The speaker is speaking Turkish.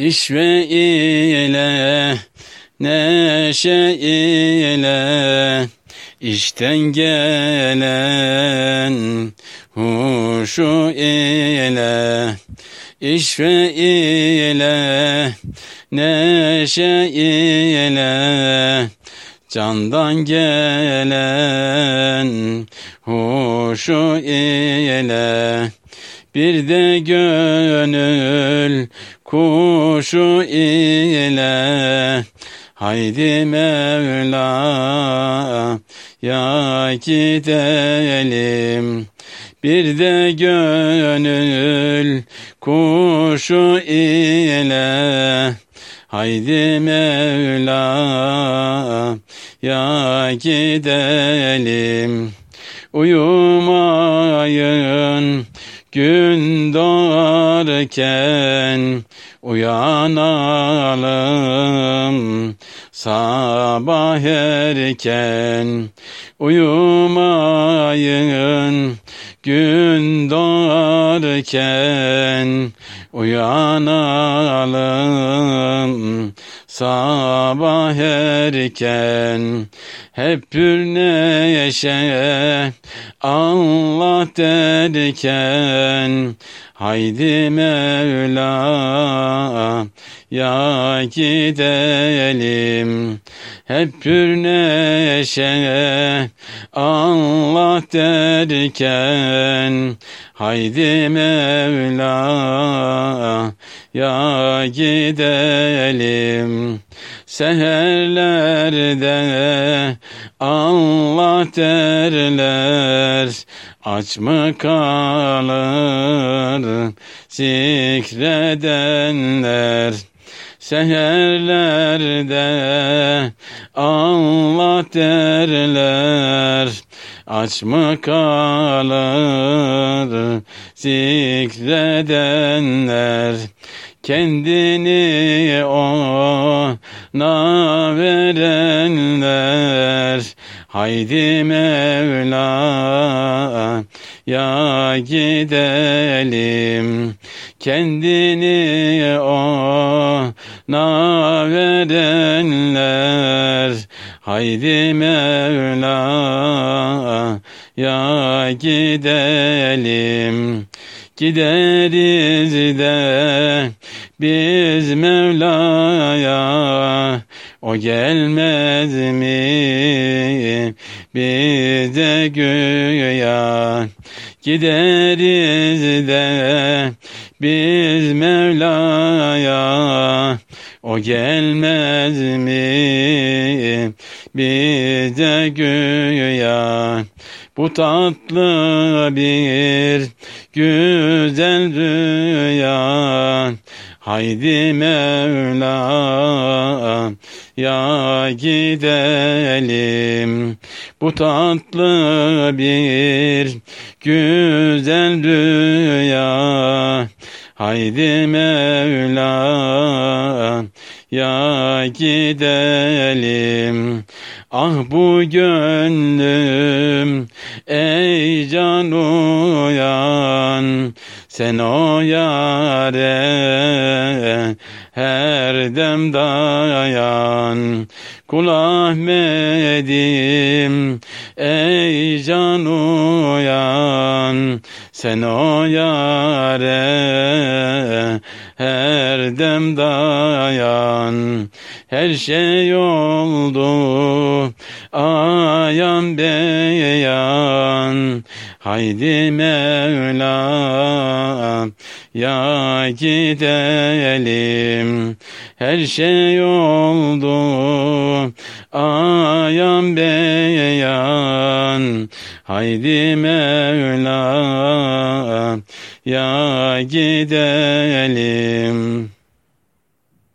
İşve ile, neşe ile, İşten gelen huşu ile, işve ile, neşe ile, candan gelen huşu ile, bir de gönül kuşu ile, haydi Mevlâ'ya gidelim. Bir de gönül kuşu ile, haydi Mevlâ'ya gidelim. Uyumayın gün doğarken, uyanalım sabah erken. Uyumayın gün doğarken, uyanalım sabah erken. Hep pür neşe Allah derken, haydi Mevlâ'ya gidelim. Hep pür neşe Allah derken, haydi Mevlâ'ya gidelim. Seherlerde Allah derler, aç mı kalır zikredenler? Seherlerde Allah derler, aç mı kalır zikredenler? Kendini ona verenler, haydi Mevlâ'ya gidelim. Kendini ona verenler, haydi Mevlâ'ya gidelim. Gideriz de biz Mevlâ'ya, o gelmez mi bize güya? Gideriz de biz Mevlâ'ya, o gelmez mi bize güya? Bu tatlı bir güzel rüya, haydi Mevlâ'ya gidelim. Bu tatlı bir güzel rüya, haydi Mevlâ'ya gidelim. Ah bu gönlüm ey can uyan, sen o yâre her dem dayan. Kul Ahmedim ey can uyan, sen o yâre her dem dayan. Her şey oldu ayan beyan, haydi Mevlâ'ya gidelim. Her şey oldu ayan beyan, haydi Mevlâ'ya gidelim.